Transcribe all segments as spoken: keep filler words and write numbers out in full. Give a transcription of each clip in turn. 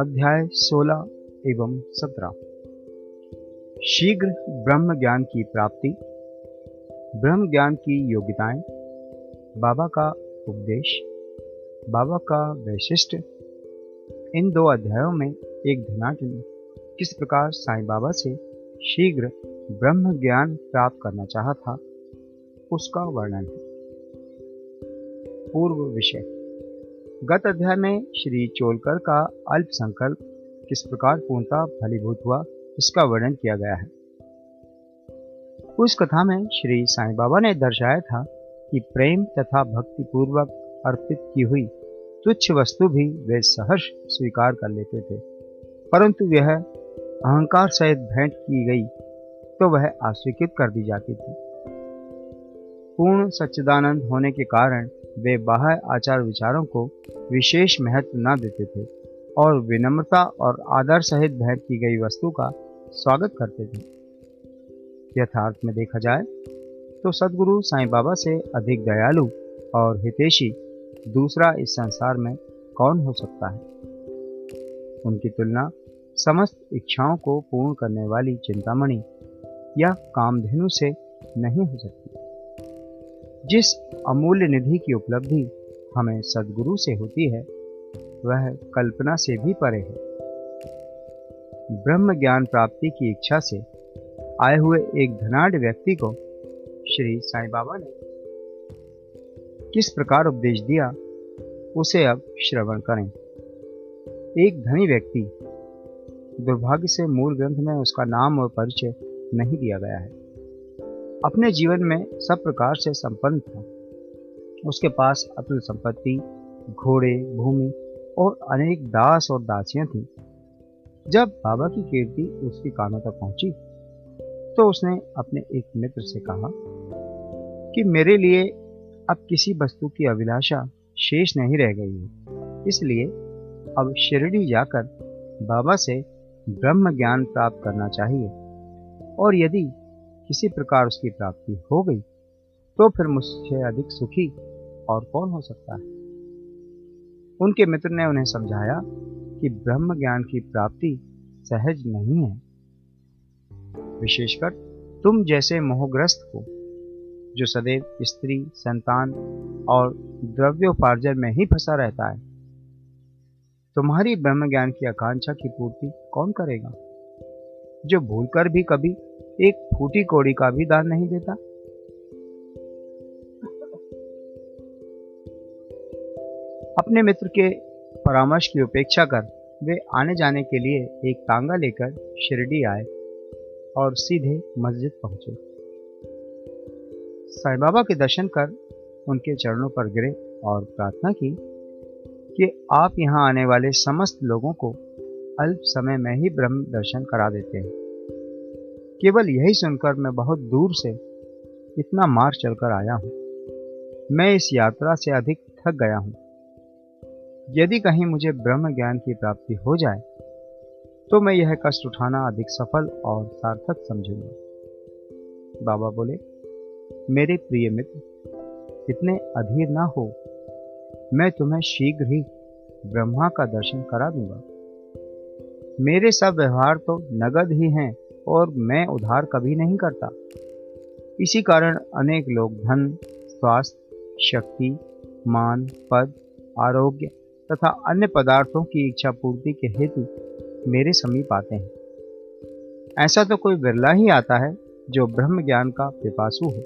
अध्याय सोलह एवं सत्रह। शीघ्र ब्रह्म ज्ञान की प्राप्ति, ब्रह्म ज्ञान की योग्यताएं, बाबा का उपदेश, बाबा का वैशिष्ट। इन दो अध्यायों में एक धनाढ्य किस प्रकार साईं बाबा से शीघ्र ब्रह्म ज्ञान प्राप्त करना चाहा था, उसका वर्णन है। पूर्व विषय। गत अध्याय में श्री चोलकर का अल्प संकल्प किस प्रकार पूर्णता फलीभूत हुआ, इसका वर्णन किया गया है। उस कथा में श्री साईं बाबा ने दर्शाया था कि प्रेम तथा भक्ति पूर्वक अर्पित की हुई तुच्छ वस्तु भी वे सहर्ष स्वीकार कर लेते थे, परंतु यह अहंकार सहित भेंट की गई तो वह अस्वीकृत कर दी जाती थी। पूर्ण सच्चिदानंद होने के कारण वे बाह्य आचार विचारों को विशेष महत्व न देते थे और विनम्रता और आदर सहित भेंट की गई वस्तु का स्वागत करते थे। यथार्थ में देखा जाए तो सदगुरु साईं बाबा से अधिक दयालु और हितैषी दूसरा इस संसार में कौन हो सकता है। उनकी तुलना समस्त इच्छाओं को पूर्ण करने वाली चिंतामणि या कामधेनु से नहीं हो सकती। जिस अमूल्य निधि की उपलब्धि हमें सदगुरु से होती है, वह कल्पना से भी परे है। ब्रह्म ज्ञान प्राप्ति की इच्छा से आए हुए एक धनाढ़ व्यक्ति को श्री साईं बाबा ने किस प्रकार उपदेश दिया, उसे अब श्रवण करें। एक धनी व्यक्ति, दुर्भाग्य से मूल ग्रंथ में उसका नाम और परिचय नहीं दिया गया है, अपने जीवन में सब प्रकार से संपन्न था। उसके पास अतुल संपत्ति, घोड़े, भूमि और अनेक दास और दासियां थीं। जब बाबा की कीर्ति उसके कानों तक पहुंची तो उसने अपने एक मित्र से कहा कि मेरे लिए अब किसी वस्तु की अभिलाषा शेष नहीं रह गई है, इसलिए अब शिरडी जाकर बाबा से ब्रह्म ज्ञान प्राप्त करना चाहिए, और यदि किसी प्रकार उसकी प्राप्ति हो गई तो फिर मुझसे अधिक सुखी और कौन हो सकता है। उनके मित्र ने उन्हें समझाया कि ब्रह्म ज्ञान की प्राप्ति सहज नहीं है, विशेषकर तुम जैसे मोहग्रस्त को, जो सदैव स्त्री, संतान और द्रव्योपार्जन में ही फंसा रहता है। तुम्हारी ब्रह्म ज्ञान की आकांक्षा की पूर्ति कौन करेगा, जो भूलकर भी कभी एक फूटी कौड़ी का भी दान नहीं देता। अपने मित्र के परामर्श की उपेक्षा कर वे आने जाने के लिए एक तांगा लेकर शिरडी आए और सीधे मस्जिद पहुंचे। साईं बाबा के दर्शन कर उनके चरणों पर गिरे और प्रार्थना की कि आप यहां आने वाले समस्त लोगों को अल्प समय में ही ब्रह्म दर्शन करा देते हैं। केवल यही सुनकर मैं बहुत दूर से इतना मार चलकर आया हूं। मैं इस यात्रा से अधिक थक गया हूं। यदि कहीं मुझे ब्रह्म ज्ञान की प्राप्ति हो जाए तो मैं यह कष्ट उठाना अधिक सफल और सार्थक समझूंगा। बाबा बोले, मेरे प्रिय मित्र, इतने अधीर ना हो, मैं तुम्हें शीघ्र ही ब्रह्मा का दर्शन करा दूंगा। मेरे सब व्यवहार तो नगद ही हैं और मैं उधार कभी नहीं करता। इसी कारण अनेक लोग धन, स्वास्थ्य, शक्ति, मान, पद, आरोग्य तथा अन्य पदार्थों की इच्छा पूर्ति के हेतु मेरे समीप आते हैं। ऐसा तो कोई विरला ही आता है जो ब्रह्म ज्ञान का पिपासु हो।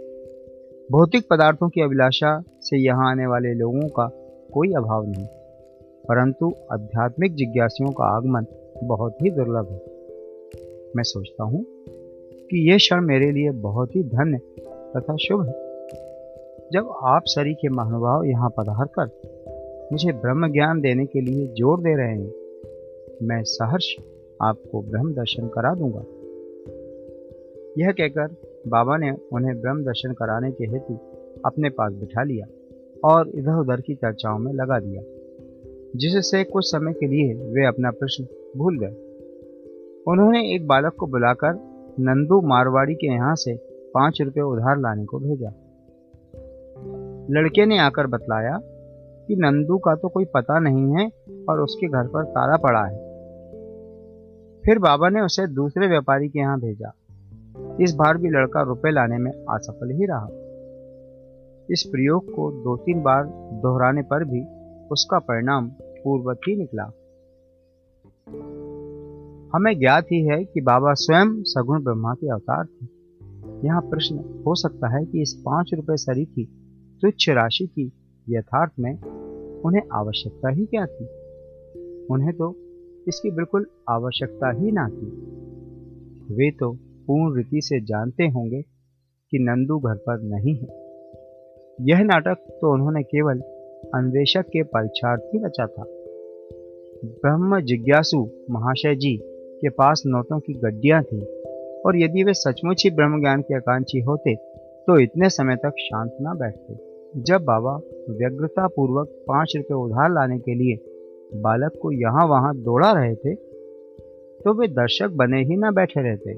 भौतिक पदार्थों की अभिलाषा से यहाँ आने वाले लोगों का कोई अभाव नहीं, परंतु आध्यात्मिक जिज्ञासियों का आगमन बहुत ही दुर्लभ है। मैं सोचता हूं कि यह क्षण मेरे लिए बहुत ही धन्य तथा शुभ है, जब आप सरी के महानुभाव यहाँ पधार कर मुझे ब्रह्म ज्ञान देने के लिए जोर दे रहे हैं। मैं सहर्ष आपको ब्रह्म दर्शन करा दूंगा। यह कहकर बाबा ने उन्हें ब्रह्म दर्शन कराने के हेतु अपने पास बिठा लिया और इधर उधर की चर्चाओं में लगा दिया, जिससे कुछ समय के लिए वे अपना प्रश्न भूल गए। उन्होंने एक बालक को बुलाकर नंदू मारवाड़ी के यहाँ से पांच रुपये उधार लाने को भेजा। लड़के ने आकर बतलाया कि नंदू का तो कोई पता नहीं है और उसके घर पर ताला पड़ा है। फिर बाबा ने उसे दूसरे व्यापारी के यहाँ भेजा। इस बार भी लड़का रुपए लाने में असफल ही रहा। इस प्रयोग को दो तीन बार दोहराने पर भी उसका परिणाम पूर्ववत ही निकला। हमें ज्ञात ही है कि बाबा स्वयं सगुण ब्रह्मा के अवतार थे। यहाँ प्रश्न हो सकता है कि इस पांच रुपए सरी की तुच्छ राशि की यथार्थ में उन्हें आवश्यकता ही क्या थी? उन्हें तो इसकी बिल्कुल आवश्यकता ही ना थी। वे तो पूर्ण रीति से जानते होंगे कि नंदू घर पर नहीं है। यह नाटक तो उन्होंने केवल अन्वेषक के परीक्षार्थी रचा था। ब्रह्म जिज्ञासु महाशय जी के पास नोटों की गड्डियां थी और यदि वे सचमुच ही ब्रह्म ज्ञान के आकांक्षी होते तो इतने समय तक शांत ना बैठते। जब बाबा व्यग्रता पूर्वक पांच रुपये उधार लाने के लिए बालक को यहाँ वहाँ दौड़ा रहे थे तो वे दर्शक बने ही ना बैठे रहते।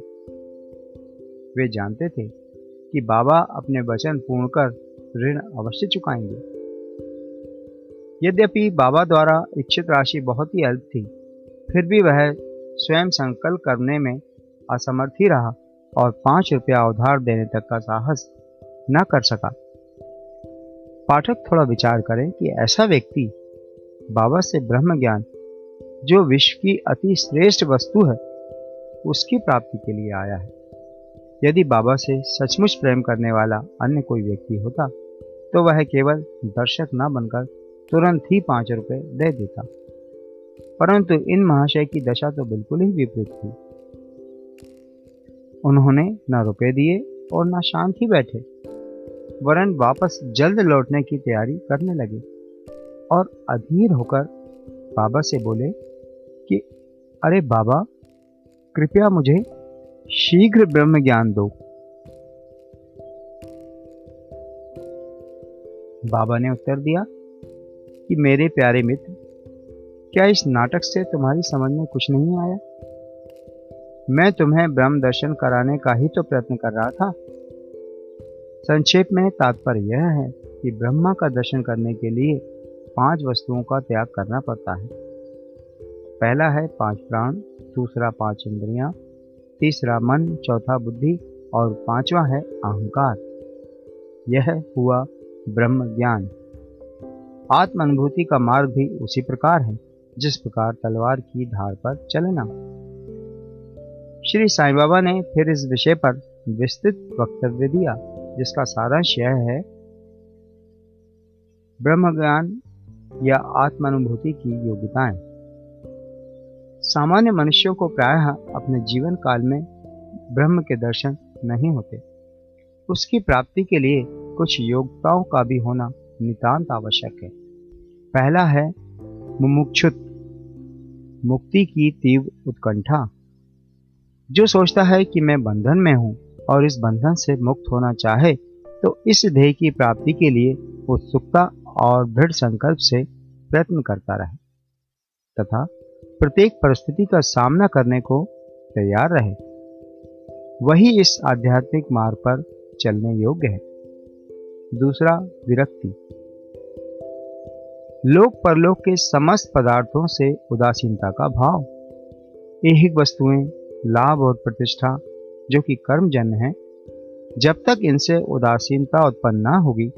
वे जानते थे कि बाबा अपने वचन पूर्ण कर ऋण अवश्य चुकाएंगे। यद्यपि बाबा द्वारा इच्छित राशि बहुत ही अल्प थी, फिर भी वह स्वयं संकल्प करने में असमर्थ ही रहा और पांच रुपया उधार देने तक का साहस न कर सका। पाठक थोड़ा विचार करें कि ऐसा व्यक्ति बाबा से ब्रह्म ज्ञान, जो विश्व की अति श्रेष्ठ वस्तु है, उसकी प्राप्ति के लिए आया है। यदि बाबा से सचमुच प्रेम करने वाला अन्य कोई व्यक्ति होता तो वह केवल दर्शक न बनकर तुरंत ही पांच रुपए दे देता, परंतु इन महाशय की दशा तो बिल्कुल ही विपरीत थी। उन्होंने न रुपए दिए और न शांत ही बैठे, वरन वापस जल्द लौटने की तैयारी करने लगे और अधीर होकर बाबा से बोले कि अरे बाबा, कृपया मुझे शीघ्र ब्रह्म ज्ञान दो। बाबा ने उत्तर दिया कि मेरे प्यारे मित्र, क्या इस नाटक से तुम्हारी समझ में कुछ नहीं आया? मैं तुम्हें ब्रह्म दर्शन कराने का ही तो प्रयत्न कर रहा था। संक्षेप में तात्पर्य यह है कि ब्रह्मा का दर्शन करने के लिए पांच वस्तुओं का त्याग करना पड़ता है। पहला है पांच प्राण, दूसरा पांच इंद्रियां, तीसरा मन, चौथा बुद्धि और पांचवा है अहंकार। यह हुआ ब्रह्म ज्ञान। आत्म अनुभूति का मार्ग भी उसी प्रकार है जिस प्रकार तलवार की धार पर चलना। श्री साईं बाबा ने फिर इस विषय पर विस्तृत वक्तव्य दिया, जिसका सारांश यह है, ब्रह्मज्ञान या आत्म अनुभूति की योग्यताएं। सामान्य मनुष्यों को प्रायः अपने जीवन काल में ब्रह्म के दर्शन नहीं होते। उसकी प्राप्ति के लिए कुछ योग्यताओं का भी होना नितांत आवश्यक है। पहला है मुमुक्षुत्व, मुक्ति की तीव्र उत्कंठा। जो सोचता है कि मैं बंधन में हूँ और इस बंधन से मुक्त होना चाहे तो इस ध्येय की प्राप्ति के लिए उत्सुकता और दृढ़ संकल्प से प्रयत्न करता रहे तथा प्रत्येक परिस्थिति का सामना करने को तैयार रहे, वही इस आध्यात्मिक मार्ग पर चलने योग्य है। दूसरा विरक्ति, लोक परलोक के समस्त पदार्थों से उदासीनता का भाव। ऐहिक वस्तुएं, लाभ और प्रतिष्ठा, जो कि कर्मजन्य है, जब तक इनसे उदासीनता उत्पन्न ना होगी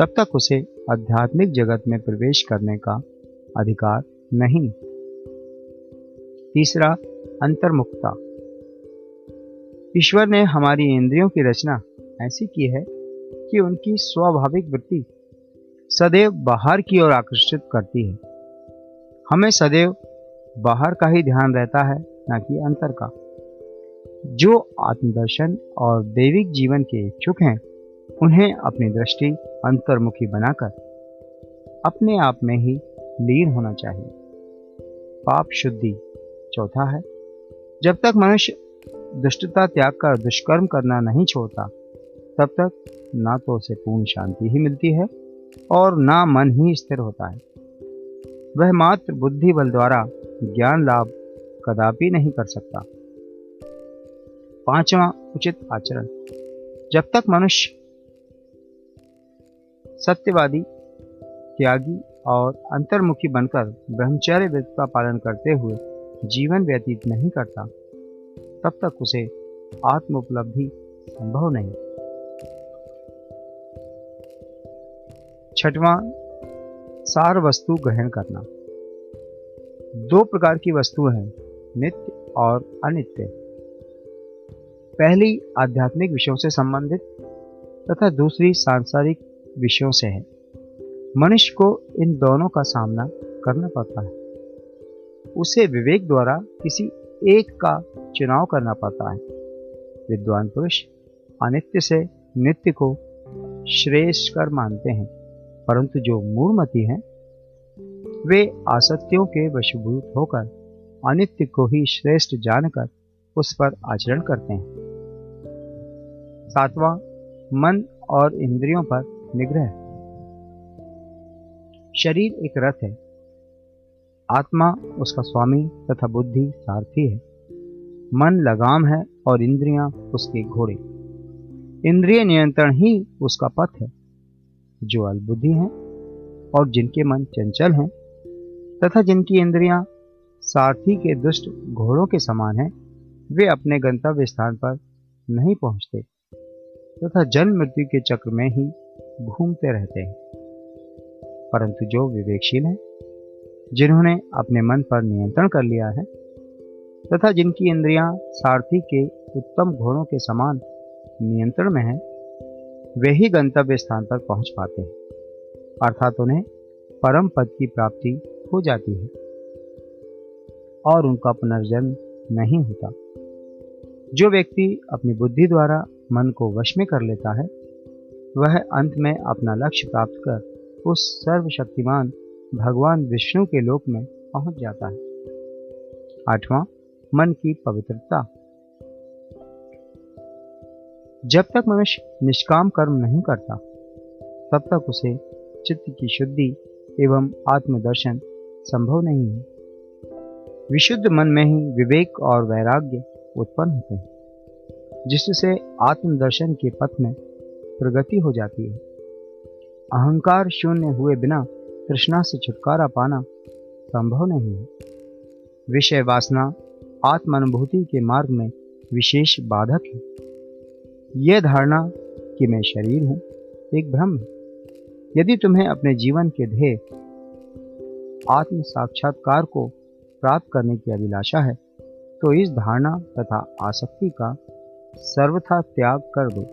तब तक उसे आध्यात्मिक जगत में प्रवेश करने का अधिकार नहीं। तीसरा अंतर्मुखता, ईश्वर ने हमारी इंद्रियों की रचना ऐसी की है कि उनकी स्वाभाविक वृत्ति सदैव बाहर की ओर आकर्षित करती है। हमें सदैव बाहर का ही ध्यान रहता है, ना कि अंतर का। जो आत्मदर्शन और दैविक जीवन के इच्छुक हैं, उन्हें अपनी दृष्टि अंतर्मुखी बनाकर अपने आप में ही लीन होना चाहिए। पाप शुद्धि चौथा है, जब तक मनुष्य दुष्टता त्याग कर दुष्कर्म करना नहीं छोड़ता तब तक ना तो उसे पूर्ण शांति ही मिलती है और ना मन ही स्थिर होता है। वह मात्र बुद्धि बल द्वारा ज्ञान लाभ कदापि नहीं कर सकता। पांचवा उचित आचरण, जब तक मनुष्य सत्यवादी, त्यागी और अंतर्मुखी बनकर ब्रह्मचर्य व्रत का पालन करते हुए जीवन व्यतीत नहीं करता तब तक उसे आत्मोपलब्धि संभव नहीं। छठवां, सार वस्तु ग्रहण करना। दो प्रकार की वस्तु हैं, नित्य और अनित्य। पहली आध्यात्मिक विषयों से संबंधित तथा दूसरी सांसारिक विषयों से है। मनुष्य को इन दोनों का सामना करना पड़ता है। उसे विवेक द्वारा किसी एक का चुनाव करना पड़ता है। विद्वान पुरुष अनित्य से नित्य को श्रेष्ठ कर मानते हैं, परंतु जो मूर्खमति हैं वे आसक्तियों के वशीभूत होकर अनित्य को ही श्रेष्ठ जानकर उस पर आचरण करते हैं। सातवां, मन और इंद्रियों पर निग्रह। शरीर एक रथ है, आत्मा उसका स्वामी तथा बुद्धि सारथी है। मन लगाम है और इंद्रियां उसके घोड़े। इंद्रिय नियंत्रण ही उसका पथ है। जो अल्पबुद्धि हैं और जिनके मन चंचल हैं तथा जिनकी इंद्रियां सारथी के दुष्ट घोड़ों के समान हैं, वे अपने गंतव्य स्थान पर नहीं पहुंचते तथा जन्म मृत्यु के चक्र में ही घूमते रहते हैं। परंतु जो विवेकशील हैं, जिन्होंने अपने मन पर नियंत्रण कर लिया है तथा जिनकी इंद्रियां सारथी के उत्तम घोड़ों के समान नियंत्रण में है, वे ही गंतव्य स्थान पर पहुंच पाते हैं, अर्थात उन्हें परम पद की प्राप्ति हो जाती है और उनका पुनर्जन्म नहीं होता। जो व्यक्ति अपनी बुद्धि द्वारा मन को वश में कर लेता है, वह अंत में अपना लक्ष्य प्राप्त कर उस सर्वशक्तिमान भगवान विष्णु के लोक में पहुंच जाता है। आठवां, मन की पवित्रता। जब तक मनुष्य निष्काम कर्म नहीं करता तब तक उसे चित्त की शुद्धि एवं आत्मदर्शन संभव नहीं है। विशुद्ध मन में ही विवेक और वैराग्य उत्पन्न होते हैं, जिससे आत्मदर्शन के पथ में प्रगति हो जाती है। अहंकार शून्य हुए बिना तृष्णा से छुटकारा पाना संभव नहीं है। विषय वासना आत्मानुभूति के मार्ग में विशेष बाधक है। यह धारणा कि मैं शरीर हूं एक भ्रम है। यदि तुम्हें अपने जीवन के ध्येय आत्म साक्षात्कार को प्राप्त करने की अभिलाषा है तो इस धारणा तथा आसक्ति का सर्वथा त्याग कर दो।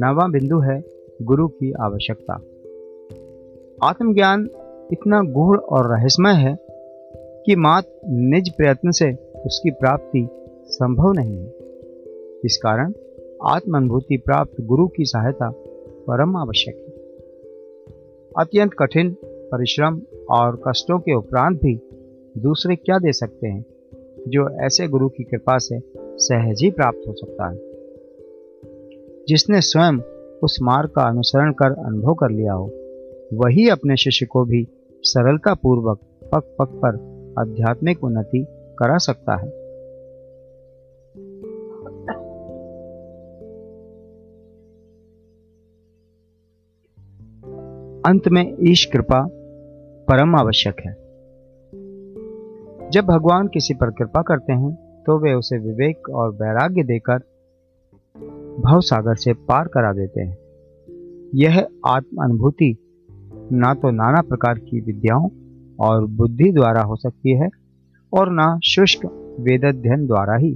नवां बिंदु है गुरु की आवश्यकता। आत्मज्ञान इतना गूढ़ और रहस्यमय है कि मात्र निज प्रयत्न से उसकी प्राप्ति संभव नहीं है। इस कारण आत्मानुभूति प्राप्त गुरु की सहायता परम आवश्यक है। अत्यंत कठिन परिश्रम और कष्टों के उपरांत भी दूसरे क्या दे सकते हैं जो ऐसे गुरु की कृपा से सहज ही प्राप्त हो सकता है। जिसने स्वयं उस मार्ग का अनुसरण कर अनुभव कर लिया हो, वही अपने शिष्य को भी सरलता पूर्वक पग पग पर आध्यात्मिक उन्नति करा सकता है। अंत में ईश कृपा परम आवश्यक है। जब भगवान किसी पर कृपा करते हैं तो वे उसे विवेक और वैराग्य देकर भवसागर से पार करा देते हैं। यह आत्म अनुभूति ना तो नाना प्रकार की विद्याओं और बुद्धि द्वारा हो सकती है और ना शुष्क वेदाध्ययन द्वारा ही।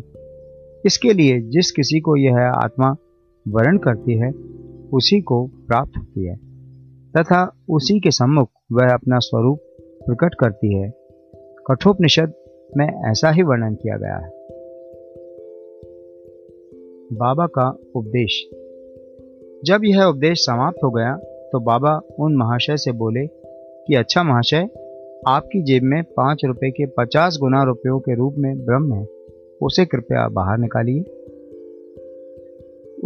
इसके लिए जिस किसी को यह आत्मा वरण करती है उसी को प्राप्त होती है तथा उसी के सम्मुख वह अपना स्वरूप प्रकट करती है। कठोपनिषद में ऐसा ही वर्णन किया गया है। बाबा का उपदेश। जब यह उपदेश समाप्त हो गया तो बाबा उन महाशय से बोले कि अच्छा महाशय, आपकी जेब में पांच रुपए के पचास गुना रुपयों के रूप में ब्रह्म है, उसे कृपया बाहर निकालिए।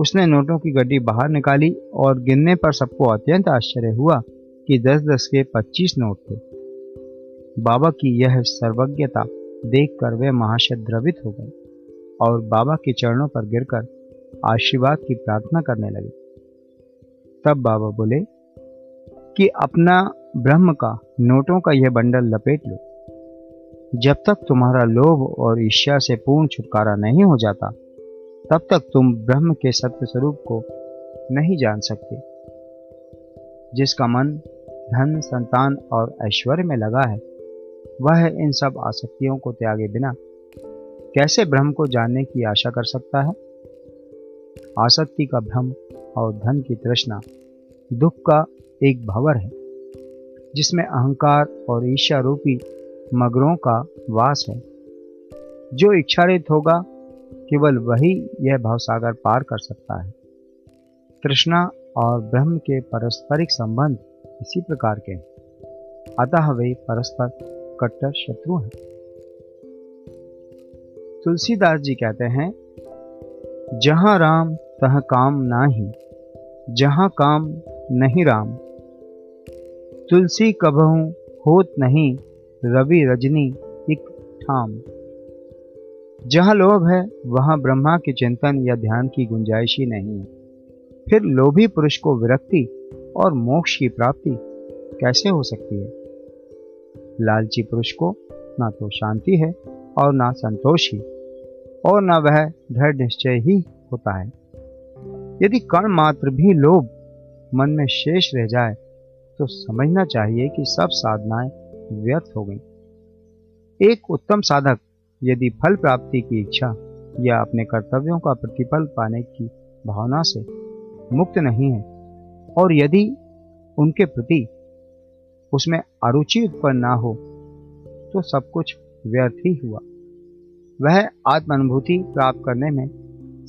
उसने नोटों की गड्डी बाहर निकाली और गिनने पर सबको अत्यंत आश्चर्य हुआ कि दस दस के पच्चीस नोट थे। बाबा की यह सर्वज्ञता देखकर वे महाशय द्रवित हो गए और बाबा के चरणों पर गिरकर आशीर्वाद की प्रार्थना करने लगे। तब बाबा बोले कि अपना ब्रह्म का, नोटों का यह बंडल लपेट लो। जब तक तुम्हारा लोभ और ईर्ष्या से पूर्ण छुटकारा नहीं हो जाता, तब तक तुम ब्रह्म के सत्य स्वरूप को नहीं जान सकते। जिसका मन धन, संतान और ऐश्वर्य में लगा है, वह इन सब आसक्तियों को त्यागे बिना कैसे ब्रह्म को जानने की आशा कर सकता है। आसक्ति का भ्रम और धन की तृष्णा दुख का एक भंवर है, जिसमें अहंकार और ईर्ष्या रूपी मगरों का वास है। जो इच्छारहित होगा, केवल वही यह भवसागर पार कर सकता है। तृष्णा और ब्रह्म के पारस्परिक संबंध इसी प्रकार के हैं, अतः वे परस्पर कट्टर शत्रु हैं। तुलसीदास जी कहते हैं, जहां राम तहां काम नाही, जहां काम नहीं राम। तुलसी कबहूं होत नहीं, रवि रजनी एक ठाम। जहाँ लोभ है वहाँ ब्रह्मा के चिंतन या ध्यान की गुंजाइश ही नहीं है। फिर लोभी पुरुष को विरक्ति और मोक्ष की प्राप्ति कैसे हो सकती है। लालची पुरुष को ना तो शांति है और ना संतोष ही, और ना वह दृढ़ निश्चय ही होता है। यदि कण मात्र भी लोभ मन में शेष रह जाए, तो समझना चाहिए कि सब साधनाएं व्यर्थ हो गई। एक उत्तम साधक यदि फल प्राप्ति की इच्छा या अपने कर्तव्यों का प्रतिफल पाने की भावना से मुक्त नहीं है, और यदि उनके प्रति उसमें अरुचि उत्पन्न ना हो, तो सब कुछ व्यर्थ ही हुआ। वह आत्म अनुभूति प्राप्त करने में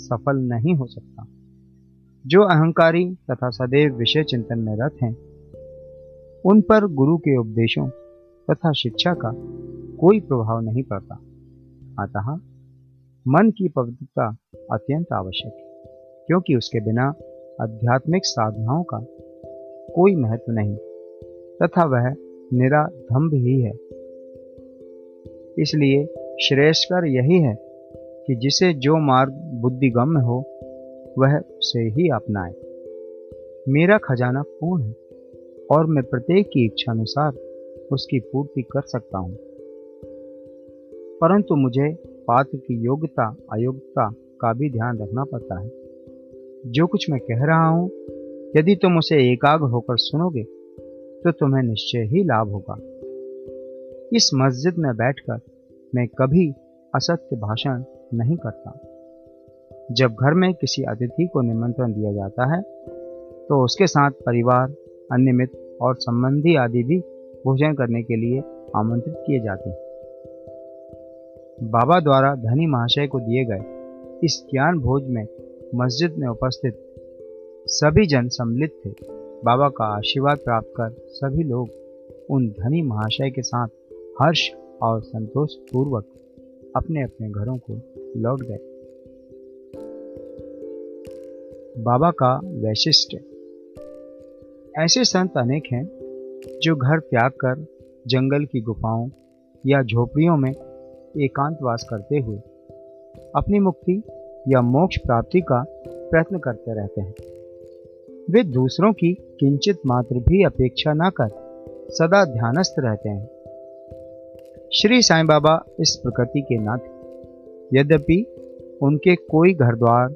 सफल नहीं हो सकता। जो अहंकारी तथा सदैव विषय चिंतन में रत हैं, उन पर गुरु के उपदेशों तथा शिक्षा का कोई प्रभाव नहीं पड़ता। अतः मन की पवित्रता अत्यंत आवश्यक है, क्योंकि उसके बिना आध्यात्मिक साधनाओं का कोई महत्व नहीं तथा वह निराडंब ही है। इसलिए श्रेयस्कर यही है कि जिसे जो मार्ग बुद्धिगम्य हो, वह उसे ही अपनाए। मेरा खजाना पूर्ण है और मैं प्रत्येक की इच्छा अनुसार उसकी पूर्ति कर सकता हूँ, परंतु मुझे पात्र की योग्यता अयोग्यता का भी ध्यान रखना पड़ता है। जो कुछ मैं कह रहा हूँ, यदि तुम उसे एकाग्र होकर सुनोगे, तो तुम्हें निश्चय ही लाभ होगा। इस मस्जिद में बैठकर मैं कभी असत्य भाषण नहीं करता। जब घर में किसी अतिथि को निमंत्रण दिया जाता है, तो उसके साथ परिवार, अन्य मित्र और संबंधी आदि भी भोजन करने के लिए आमंत्रित किए जाते हैं। बाबा द्वारा धनी महाशय को दिए गए इस ज्ञान भोज में मस्जिद में उपस्थित सभी जन सम्मिलित थे। बाबा का आशीर्वाद प्राप्त कर सभी लोग उन धनी महाशय के साथ हर्ष और संतोष पूर्वक अपने अपने घरों को लौट गए। बाबा का वैशिष्ट्य। ऐसे संत अनेक हैं जो घर त्याग कर जंगल की गुफाओं या झोपड़ियों में एकांतवास करते हुए अपनी मुक्ति या मोक्ष प्राप्ति का प्रयत्न करते रहते हैं। वे दूसरों की किंचित मात्र भी अपेक्षा न कर सदा ध्यानस्थ रहते हैं। श्री साईं बाबा इस प्रकृति के न थे, यद्यपि उनके कोई घर द्वार,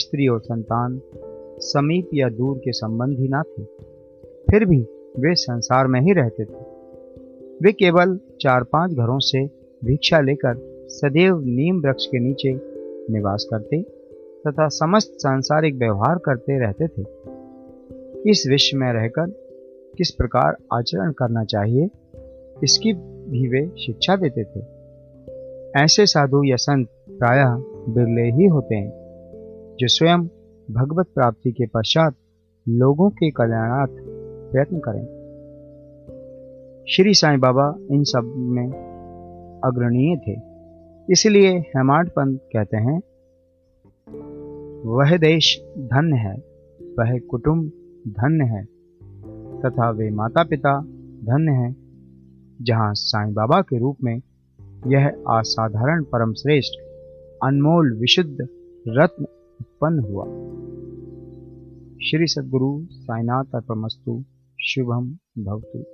स्त्री और संतान, समीप या दूर के संबंधी न थे, फिर भी वे संसार में ही रहते थे। वे केवल चार पांच घरों से भिक्षा लेकर सदैव नीम वृक्ष के नीचे निवास करते तथा समस्त सांसारिक व्यवहार करते रहते थे। इस विश्व में रहकर किस प्रकार आचरण करना चाहिए, इसकी भी वे शिक्षा देते थे। ऐसे साधु या संत प्रायः बिरले ही होते हैं, जो स्वयं भगवत प्राप्ति के पश्चात लोगों के कल्याणार्थ प्रयत्न करें। श्री साईं बाबा इन सब में अग्रणीय थे। इसलिए हेमाड पंत कहते हैं, वह देश धन्य है, वह कुटुंब धन्य है, तथा वे माता पिता धन्य हैं, जहाँ साईं बाबा के रूप में यह असाधारण परम श्रेष्ठ अनमोल विशुद्ध रत्न उत्पन्न हुआ। श्री सद्गुरु साईनाथ अर्पणमस्तु। शुभम भवतु।